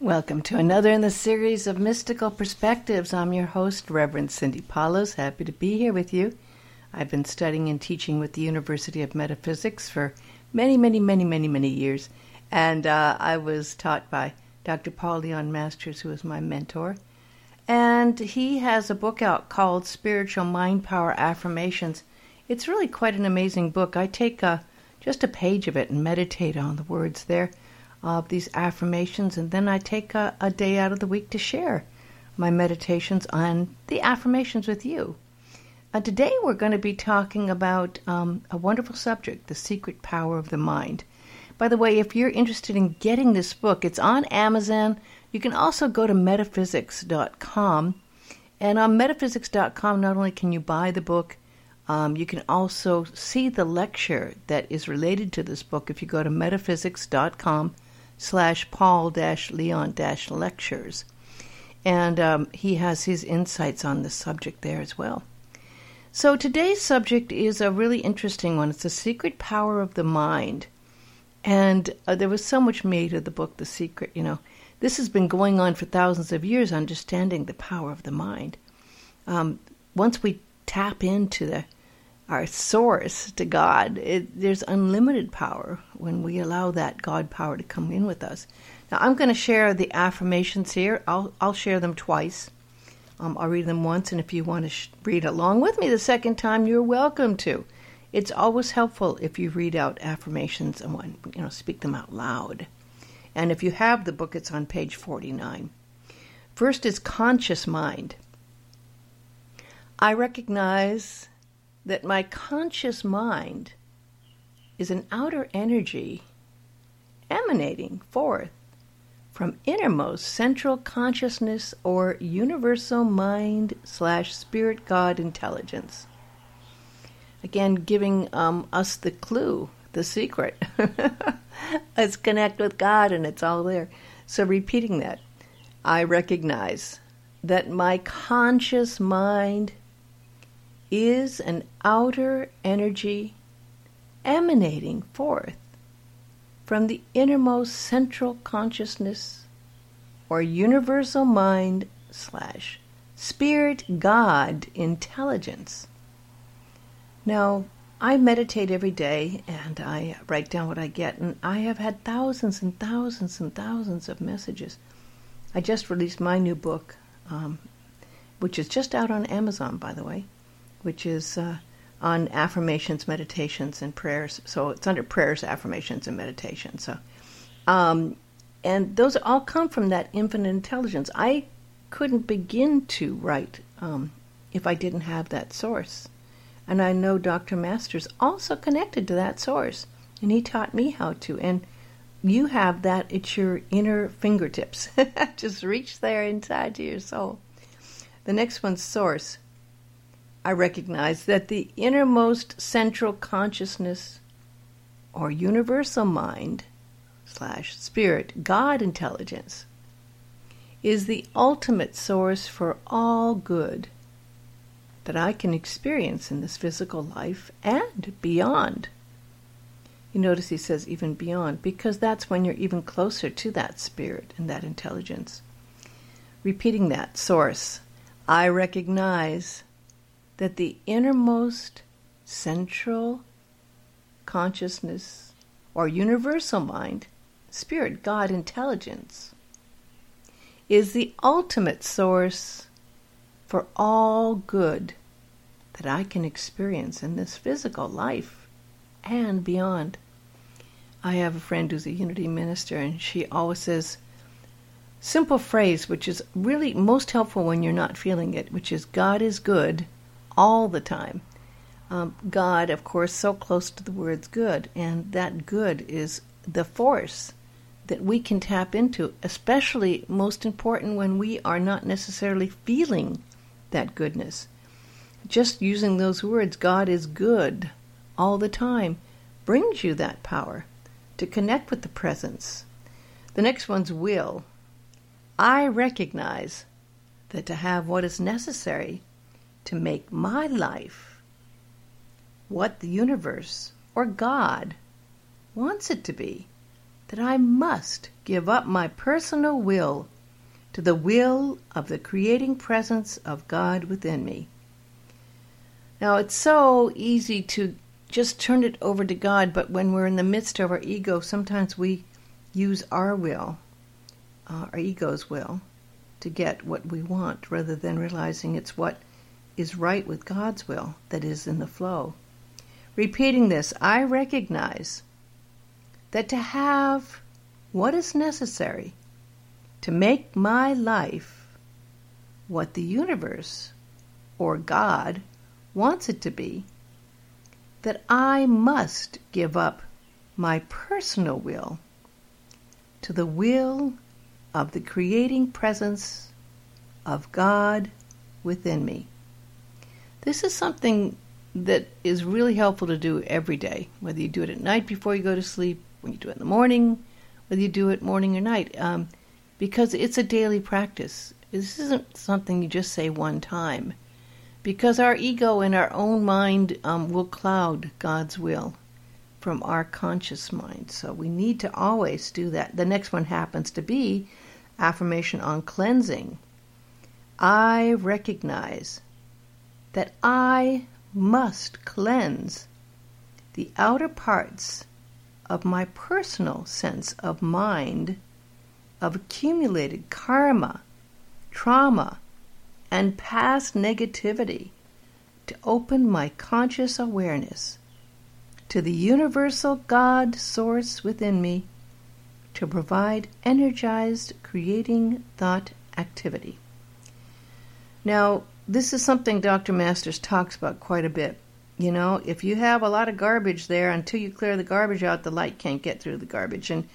Welcome to another in the series of Mystical Perspectives. I'm your host, Reverend Cindy Paulos. Happy to be here with you. I've been studying and teaching with the University of Metaphysics for many years. And I was taught by Dr. Paul Leon Masters, who is my mentor. And he has a book out called Spiritual Mind Power Affirmations. It's really quite an amazing book. I take just a page of it and meditate on the words there of these affirmations, and then I take a day out of the week to share my meditations on the affirmations with you. Today we're going to be talking about a wonderful subject, the secret power of the mind. By the way, if you're interested in getting this book, it's on Amazon. You can also go to metaphysics.com, and on metaphysics.com not only can you buy the book, you can also see the lecture that is related to this book if you go to metaphysics.com/Paul-Leon-lectures. And he has his insights on this subject there as well. So today's subject is a really interesting one. It's the secret power of the mind. And there was so much made of the book, The Secret, you know. This has been going on for thousands of years, understanding the power of the mind. Once we tap into our source, to God, there's unlimited power when we allow that God power to come in with us. Now, I'm going to share the affirmations here. I'll share them twice. I'll read them once, and if you want to read along with me the second time, you're welcome to. It's always helpful if you read out affirmations and speak them out loud. And if you have the book, it's on page 49. First is conscious mind. I recognize that my conscious mind is an outer energy emanating forth from innermost central consciousness or universal mind/spirit God intelligence. Again, giving us the clue, the secret. Let's connect with God, and it's all there. So repeating that, I recognize that my conscious mind is an outer energy emanating forth from the innermost central consciousness or universal mind/spirit God intelligence. Now, I meditate every day and I write down what I get, and I have had thousands and thousands and thousands of messages. I just released my new book, which is just out on Amazon, by the way, which is on affirmations, meditations, and prayers. So it's under prayers, affirmations, and meditation. So, and those all come from that infinite intelligence. I couldn't begin to write if I didn't have that source. And I know Dr. Masters also connected to that source, and he taught me how to. And you have that at your inner fingertips. Just reach there inside your soul. The next one's source. I recognize that the innermost central consciousness or universal mind/spirit God intelligence is the ultimate source for all good that I can experience in this physical life and beyond. You notice he says even beyond, because that's when you're even closer to that spirit and that intelligence. Repeating that source, I recognize that the innermost central consciousness or universal mind/spirit God intelligence is the ultimate source for all good that I can experience in this physical life and beyond. I have a friend who's a Unity minister, and she always says simple phrase which is really most helpful when you're not feeling it, which is God is good all the time. God, of course, so close to the words good, and that good is the force that we can tap into, especially most important when we are not necessarily feeling that goodness. Just using those words, God is good all the time, brings you that power to connect with the presence. The next one's will. I recognize that to have what is necessary to make my life what the universe or God wants it to be that I must give up my personal will to the will of the creating presence of God within me. Now, it's so easy to just turn it over to God, but when we're in the midst of our ego, sometimes we use our will, our ego's will, to get what we want, rather than realizing it's what is right with God's will that is in the flow. Repeating this, I recognize that to have what is necessary to make my life what the universe or God wants it to be, that I must give up my personal will to the will of the creating presence of God within me. This is something that is really helpful to do every day, whether you do it at night before you go to sleep, when you do it in the morning, whether you do it morning or night, because it's a daily practice. This isn't something you just say one time, because our ego and our own mind will cloud God's will from our conscious mind. So we need to always do that. The next one happens to be affirmation on cleansing. I recognize that I must cleanse the outer parts of my personal sense of mind of accumulated karma, trauma, and past negativity to open my conscious awareness to the universal God source within me to provide energized creating thought activity. Now, this is something Dr. Masters talks about quite a bit. You know, if you have a lot of garbage there, until you clear the garbage out, the light can't get through the garbage. And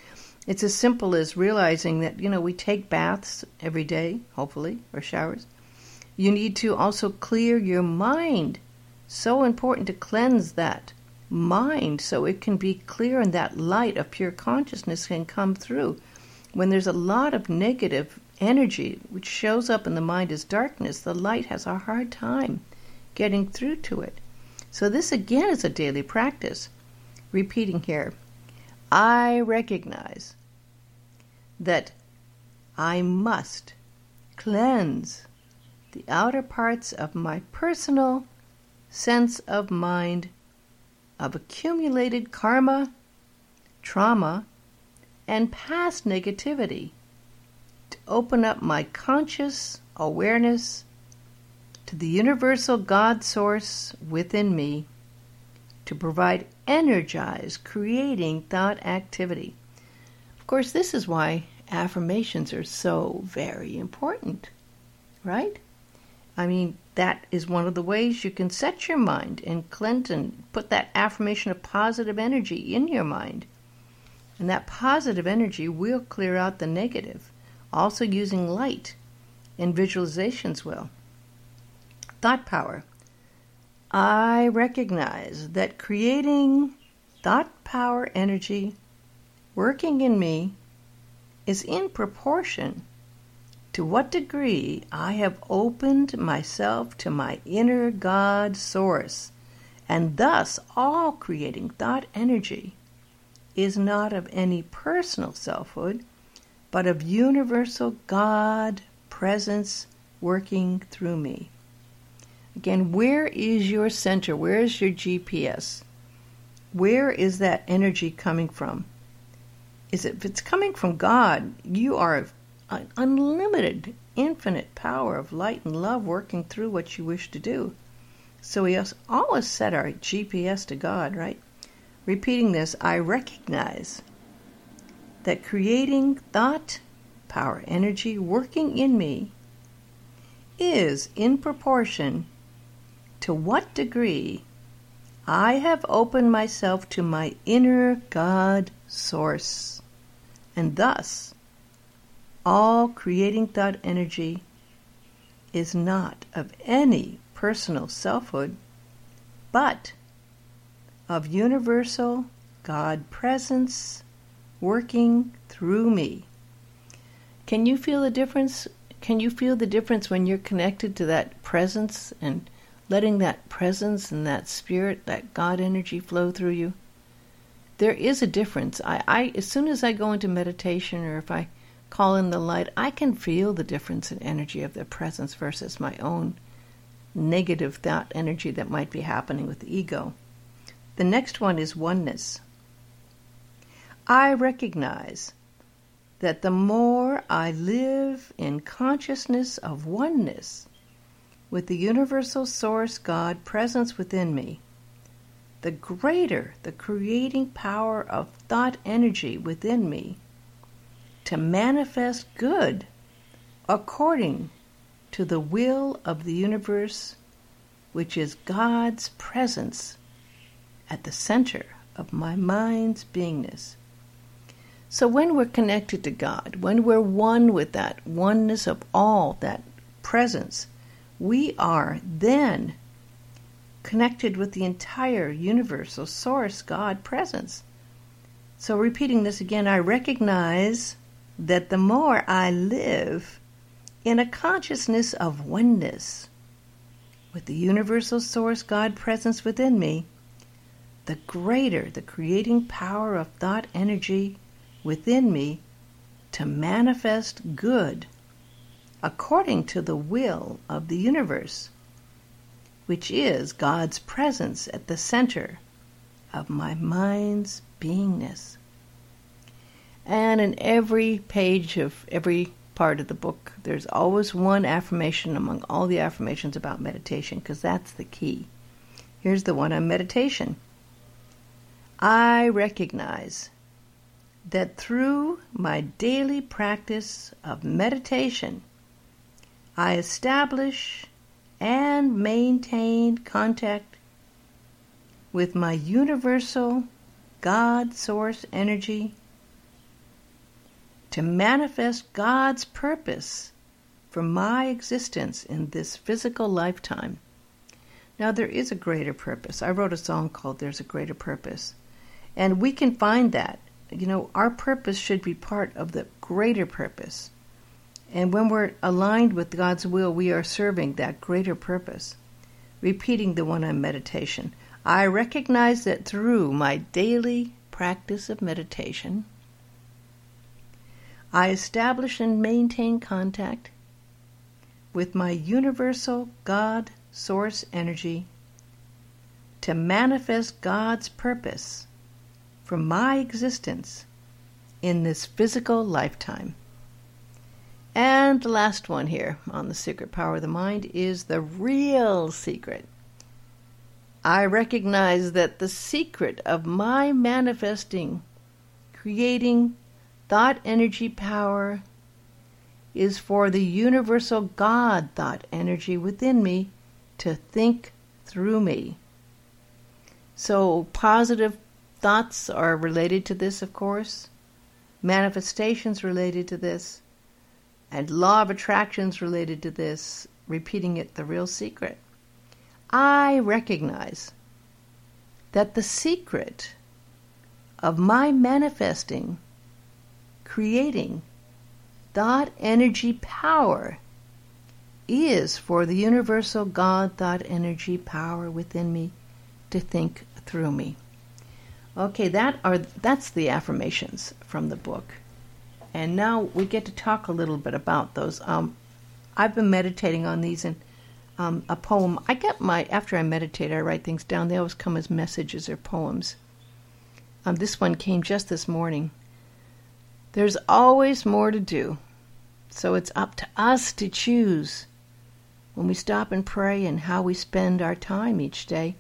it's as simple as realizing that, you know, we take baths every day, hopefully, or showers. You need to also clear your mind. So important to cleanse that mind so it can be clear and that light of pure consciousness can come through. When there's a lot of negative energy which shows up in the mind as darkness, the light has a hard time getting through to it. So this again is a daily practice. Repeating here, I recognize that I must cleanse the outer parts of my personal sense of mind of accumulated karma, trauma, and past negativity to open up my conscious awareness to the universal God source within me to provide energized creating thought activity. Of course, this is why affirmations are so very important, right? I mean, that is one of the ways you can set your mind and cleanse and put that affirmation of positive energy in your mind. And that positive energy will clear out the negative. Also using light and visualizations will. Thought power. I recognize that creating thought power energy working in me is in proportion to what degree I have opened myself to my inner God source, and thus all creating thought energy is not of any personal selfhood, but of universal God presence working through me. Again, where is your center? Where is your GPS? Where is that energy coming from? If it's coming from God, you are an unlimited, infinite power of light and love working through what you wish to do. So we always set our GPS to God, right? Repeating this, I recognize that creating thought, power, energy working in me is in proportion to what degree I have opened myself to my inner God source, and thus all creating thought energy is not of any personal selfhood, but of universal God presence working through me. Can you feel the difference? Can you feel the difference when you're connected to that presence and letting that presence and that spirit, that God energy flow through you? there is a difference. I as soon as I go into meditation, or if I call in the light, I can feel the difference in energy of their presence versus my own negative thought energy that might be happening with the ego. The next one is oneness. I recognize that the more I live in consciousness of oneness with the universal source God presence within me, the greater the creating power of thought energy within me to manifest good according to the will of the universe, which is God's presence at the center of my mind's beingness. So when we're connected to God, when we're one with that oneness of all, that presence, we are then connected with the entire universal source, God presence. So repeating this again, I recognize that the more I live in a consciousness of oneness with the universal source, God presence within me, the greater the creating power of thought energy within me to manifest good according to the will of the universe, which is God's presence at the center of my mind's beingness. And in every page of every part of the book, there's always one affirmation among all the affirmations about meditation, because that's the key. Here's the one on meditation. I recognize that through my daily practice of meditation, I establish and maintain contact with my universal God source energy to manifest God's purpose for my existence in this physical lifetime. Now, there is a greater purpose. I wrote a song called There's a Greater Purpose. And we can find that. You know, our purpose should be part of the greater purpose. And when we're aligned with God's will, we are serving that greater purpose. Repeating the one on meditation. I recognize that through my daily practice of meditation, I establish and maintain contact with my universal God source energy to manifest God's purpose for my existence in this physical lifetime. And the last one here on the secret power of the mind is the real secret. I recognize that the secret of my manifesting, creating thought energy power is for the universal God thought energy within me to think through me. So positive thoughts are related to this, of course, manifestations related to this, and law of attractions related to this, repeating it, the real secret. I recognize that the secret of my manifesting, creating thought energy power is for the universal God thought energy power within me to think through me. Okay, that's the affirmations from the book. And now we get to talk a little bit about those. I've been meditating on these in a poem. After I meditate, I write things down. They always come as messages or poems. This one came just this morning. There's always more to do. So it's up to us to choose when we stop and pray and how we spend our time each day.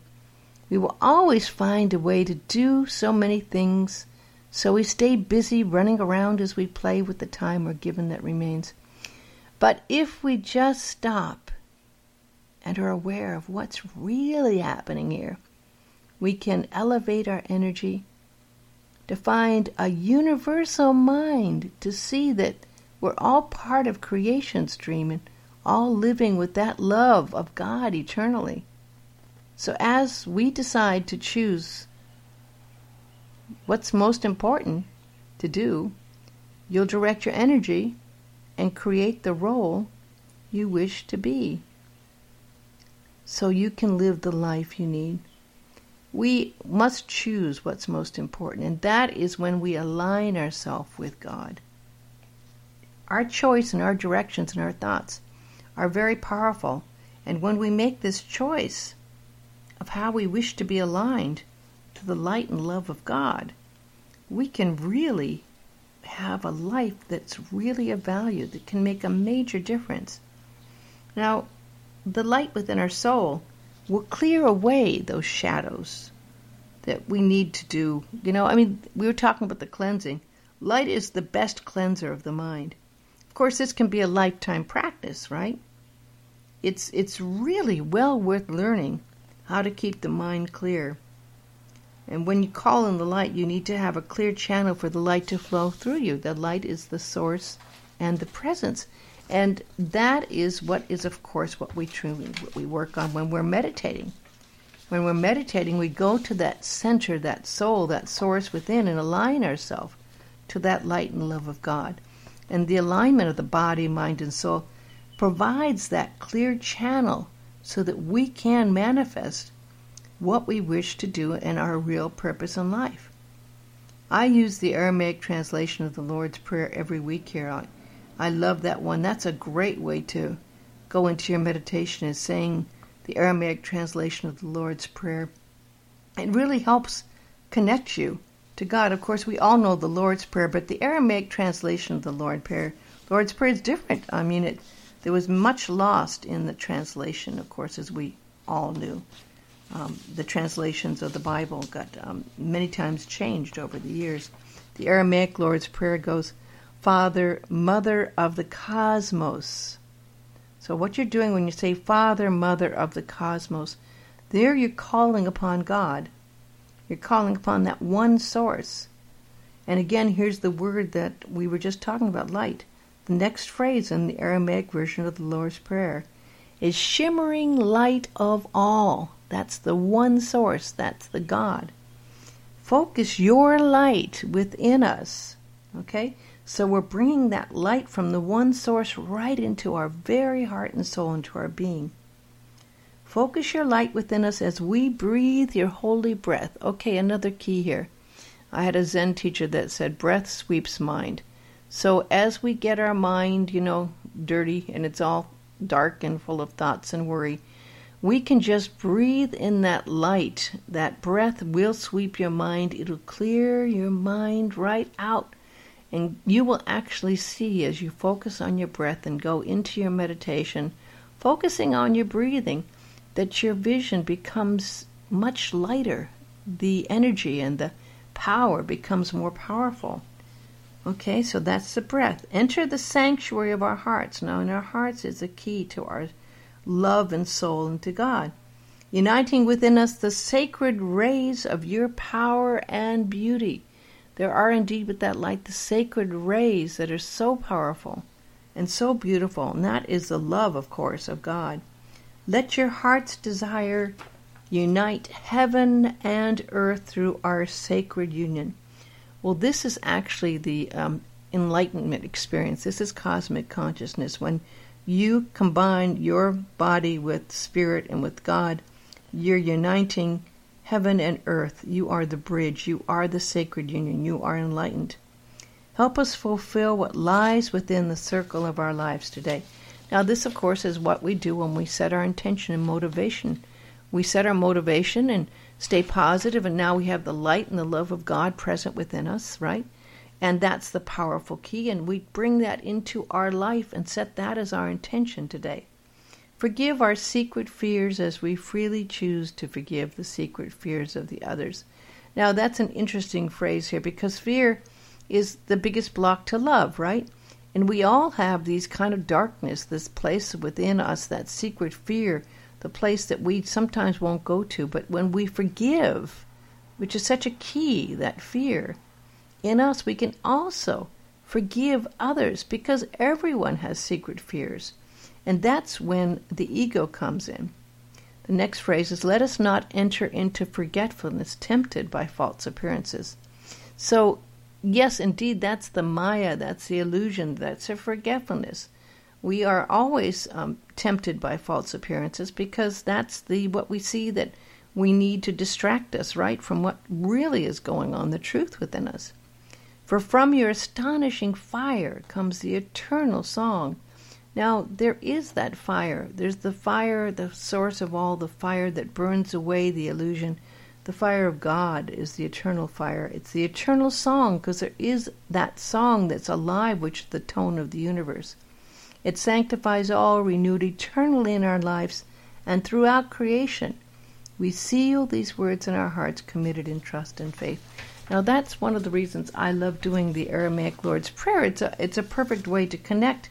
We will always find a way to do so many things, so we stay busy running around as we play with the time we're given that remains. But if we just stop and are aware of what's really happening here, we can elevate our energy to find a universal mind to see that we're all part of creation's dream and all living with that love of God eternally. So as we decide to choose what's most important to do, you'll direct your energy and create the role you wish to be, so you can live the life you need. we must choose what's most important, and that is when we align ourselves with God. Our choice and our directions and our thoughts are very powerful, and when we make this choice of how we wish to be aligned to the light and love of God, we can really have a life that's really of value, that can make a major difference. Now, the light within our soul will clear away those shadows that we need to do. We were talking about the cleansing. Light is the best cleanser of the mind. Of course, this can be a lifetime practice, right? It's really well worth learning how to keep the mind clear. And when you call in the light, you need to have a clear channel for the light to flow through you. The light is the source and the presence. And that is what is, of course, what we work on when we're meditating. When we're meditating, we go to that center, that soul, that source within, and align ourselves to that light and love of God. And the alignment of the body, mind, and soul provides that clear channel so that we can manifest what we wish to do and our real purpose in life. I use the Aramaic translation of the Lord's Prayer every week here. I love that one. That's a great way to go into your meditation, is saying the Aramaic translation of the Lord's Prayer. It really helps connect you to God. Of course, we all know the Lord's Prayer, but the Aramaic translation of the Lord's Prayer is different. There was much lost in the translation, of course, as we all knew. The translations of the Bible got many times changed over the years. The Aramaic Lord's Prayer goes, Father, Mother of the Cosmos. So what you're doing when you say Father, Mother of the Cosmos, there you're calling upon God. You're calling upon that one source. And again, here's the word that we were just talking about, light. The next phrase in the Aramaic version of the Lord's Prayer is shimmering light of all. That's the one source. That's the God. Focus your light within us. Okay? So we're bringing that light from the one source right into our very heart and soul, into our being. Focus your light within us as we breathe your holy breath. Okay, another key here. I had a Zen teacher that said, breath sweeps mind. So as we get our mind, dirty, and it's all dark and full of thoughts and worry, we can just breathe in that light. That breath will sweep your mind. It'll clear your mind right out. And you will actually see, as you focus on your breath and go into your meditation, focusing on your breathing, that your vision becomes much lighter. The energy and the power becomes more powerful. Okay, so that's the breath. Enter the sanctuary of our hearts. Now, in our hearts is the key to our love and soul and to God, uniting within us the sacred rays of your power and beauty. There are indeed with that light the sacred rays that are so powerful and so beautiful, and that is the love, of course, of God. Let your heart's desire unite heaven and earth through our sacred union. Well, this is actually the enlightenment experience. This is cosmic consciousness. When you combine your body with spirit and with God, you're uniting heaven and earth. You are the bridge. You are the sacred union. You are enlightened. Help us fulfill what lies within the circle of our lives today. Now, this, of course, is what we do when we set our intention and motivation. We set our motivation and stay positive, and now we have the light and the love of God present within us, right? And that's the powerful key, and we bring that into our life and set that as our intention today. Forgive our secret fears as we freely choose to forgive the secret fears of the others. Now, that's an interesting phrase here, because fear is the biggest block to love, right? And we all have these kind of darkness, this place within us, that secret fear, the place that we sometimes won't go to. But when we forgive, which is such a key, that fear in us, we can also forgive others, because everyone has secret fears. And that's when the ego comes in. The next phrase is, let us not enter into forgetfulness, tempted by false appearances. So, yes, indeed, that's the Maya, that's the illusion, that's a forgetfulness. We are always tempted by false appearances, because that's what we see, that we need to distract us, right, from what really is going on, the truth within us. For from your astonishing fire comes the eternal song. Now, there is that fire. There's the fire, the source of all, the fire that burns away the illusion. The fire of God is the eternal fire. It's the eternal song, because there is that song that's alive, which is the tone of the universe. It sanctifies all, renewed eternally in our lives and throughout creation. We seal these words in our hearts, committed in trust and faith. Now, that's one of the reasons I love doing the Aramaic Lord's Prayer. It's a perfect way to connect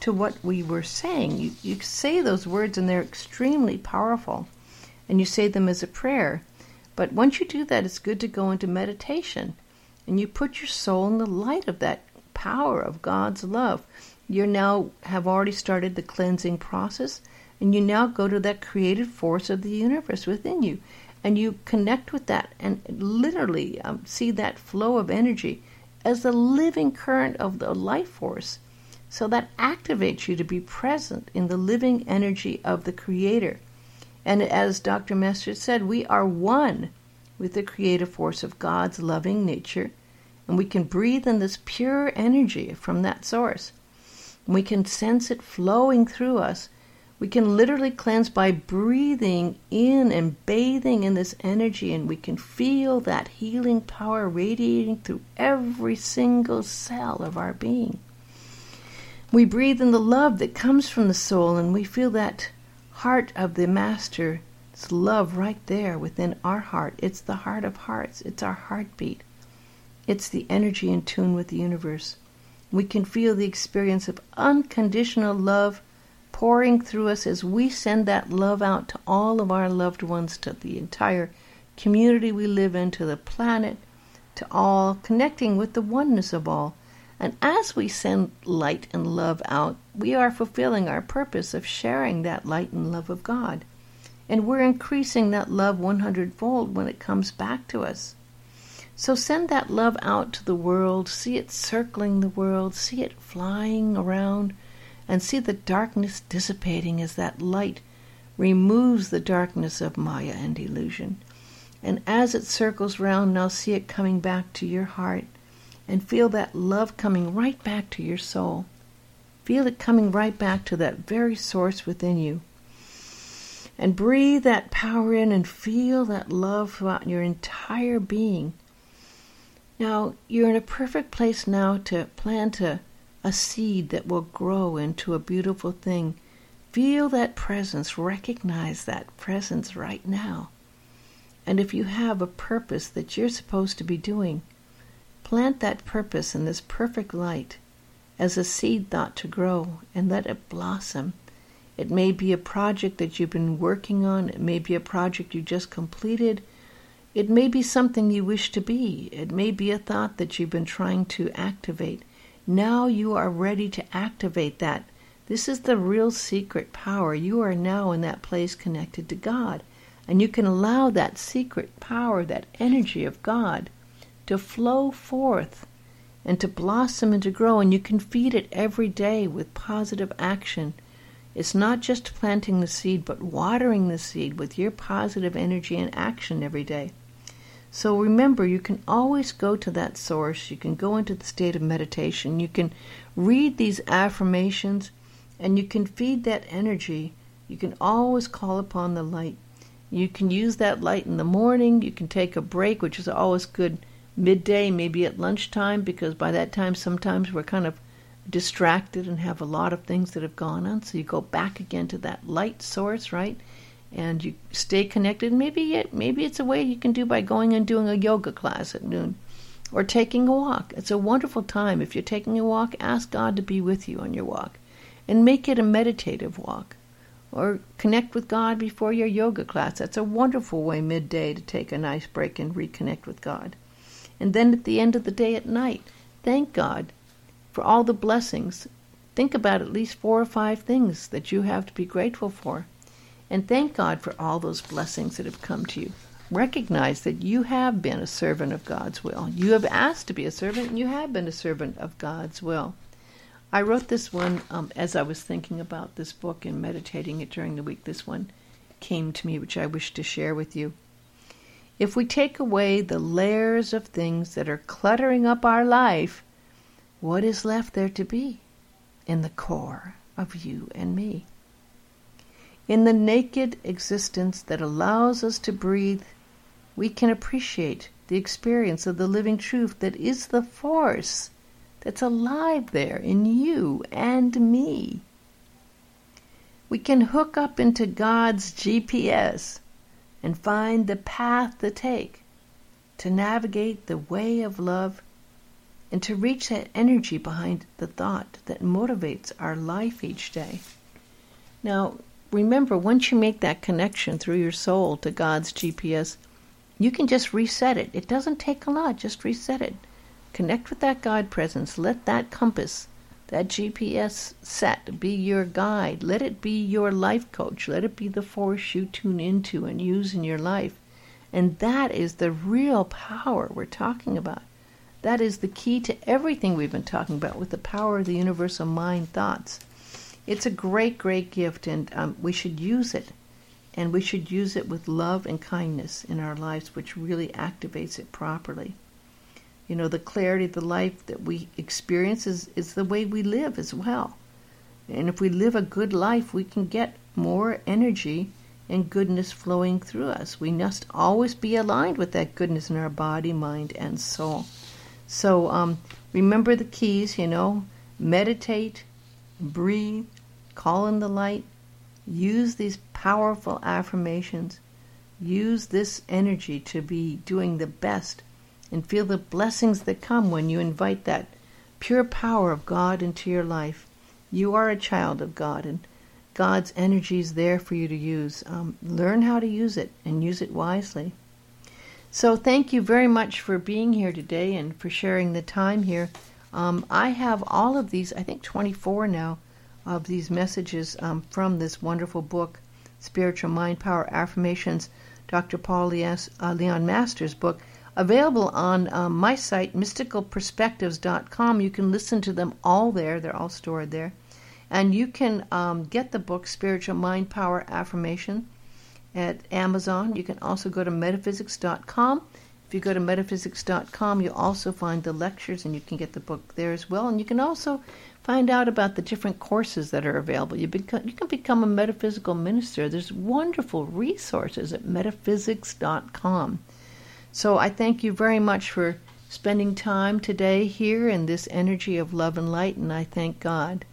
to what we were saying. You say those words, and they're extremely powerful, and you say them as a prayer. But once you do that, it's good to go into meditation, and you put your soul in the light of that power of God's love. You now have already started the cleansing process, and you now go to that creative force of the universe within you, and you connect with that and literally see that flow of energy as the living current of the life force. So that activates you to be present in the living energy of the Creator. And as Dr. Masters said, we are one with the creative force of God's loving nature, and we can breathe in this pure energy from that source. We can sense it flowing through us. We can literally cleanse by breathing in and bathing in this energy, and we can feel that healing power radiating through every single cell of our being. We breathe in the love that comes from the soul, and we feel that heart of the Master's love right there within our heart. It's the heart of hearts. It's our heartbeat. It's the energy in tune with the universe. We can feel the experience of unconditional love pouring through us as we send that love out to all of our loved ones, to the entire community we live in, to the planet, to all, connecting with the oneness of all. And as we send light and love out, we are fulfilling our purpose of sharing that light and love of God. And we're increasing that love 100-fold when it comes back to us. So send that love out to the world, see it circling the world, see it flying around, and see the darkness dissipating as that light removes the darkness of Maya and illusion. And as it circles round, now see it coming back to your heart, and feel that love coming right back to your soul. Feel it coming right back to that very source within you. And breathe that power in and feel that love throughout your entire being. Now, you're in a perfect place now to plant a seed that will grow into a beautiful thing. Feel that presence. Recognize that presence right now. And if you have a purpose that you're supposed to be doing, plant that purpose in this perfect light as a seed thought to grow, and let it blossom. It may be a project that you've been working on. It may be a project you just completed. It may be something you wish to be. It may be a thought that you've been trying to activate. Now you are ready to activate that. This is the real secret power. You are now in that place connected to God. And you can allow that secret power, that energy of God, to flow forth and to blossom and to grow. And you can feed it every day with positive action. It's not just planting the seed, but watering the seed with your positive energy and action every day. So remember, you can always go to that source. You can go into the state of meditation. You can read these affirmations, and you can feed that energy. You can always call upon the light. You can use that light in the morning. You can take a break, which is always good, midday, maybe at lunchtime, because by that time sometimes we're kind of distracted and have a lot of things that have gone on. So you go back again to that light source, right? And you stay connected. Maybe it's a way you can do by going and doing a yoga class at noon or taking a walk. It's a wonderful time. If you're taking a walk, ask God to be with you on your walk and make it a meditative walk, or connect with God before your yoga class. That's a wonderful way midday to take a nice break and reconnect with God. And then at the end of the day at night, thank God for all the blessings. Think about at least 4 or 5 things that you have to be grateful for. And thank God for all those blessings that have come to you. Recognize that you have been a servant of God's will. You have asked to be a servant, and you have been a servant of God's will. I wrote this one as I was thinking about this book and meditating it during the week. This one came to me, which I wish to share with you. If we take away the layers of things that are cluttering up our life, what is left there to be in the core of you and me? In the naked existence that allows us to breathe, we can appreciate the experience of the living truth that is the force that's alive there in you and me. We can hook up into God's GPS and find the path to take, to navigate the way of love, and to reach that energy behind the thought that motivates our life each day. Now, remember, once you make that connection through your soul to God's GPS, you can just reset it. It doesn't take a lot, just reset it. Connect with that God presence. Let that compass, that GPS set, be your guide. Let it be your life coach. Let it be the force you tune into and use in your life. And that is the real power we're talking about. That is the key to everything we've been talking about with the power of the universal mind thoughts. It's a great, great gift, and we should use it. And we should use it with love and kindness in our lives, which really activates it properly. You know, the clarity of the life that we experience is the way we live as well. And if we live a good life, we can get more energy and goodness flowing through us. We must always be aligned with that goodness in our body, mind, and soul. So remember the keys, you know. Meditate, breathe, call in the light, use these powerful affirmations, use this energy to be doing the best, and feel the blessings that come when you invite that pure power of God into your life. You are a child of God, and God's energy is there for you to use. Learn how to use it, and use it wisely. So thank you very much for being here today and for sharing the time here. I have all of these, I think 24 now, of these messages from this wonderful book, Spiritual Mind Power Affirmations, Dr. Paul Leon Masters' book, available on my site, mysticalperspectives.com. You can listen to them all there. They're all stored there. And you can get the book, Spiritual Mind Power Affirmation, at Amazon. You can also go to metaphysics.com. If you go to metaphysics.com, you'll also find the lectures, and you can get the book there as well. And you can also find out about the different courses that are available. You can become a metaphysical minister. There's wonderful resources at metaphysics.com. So I thank you very much for spending time today here in this energy of love and light, and I thank God.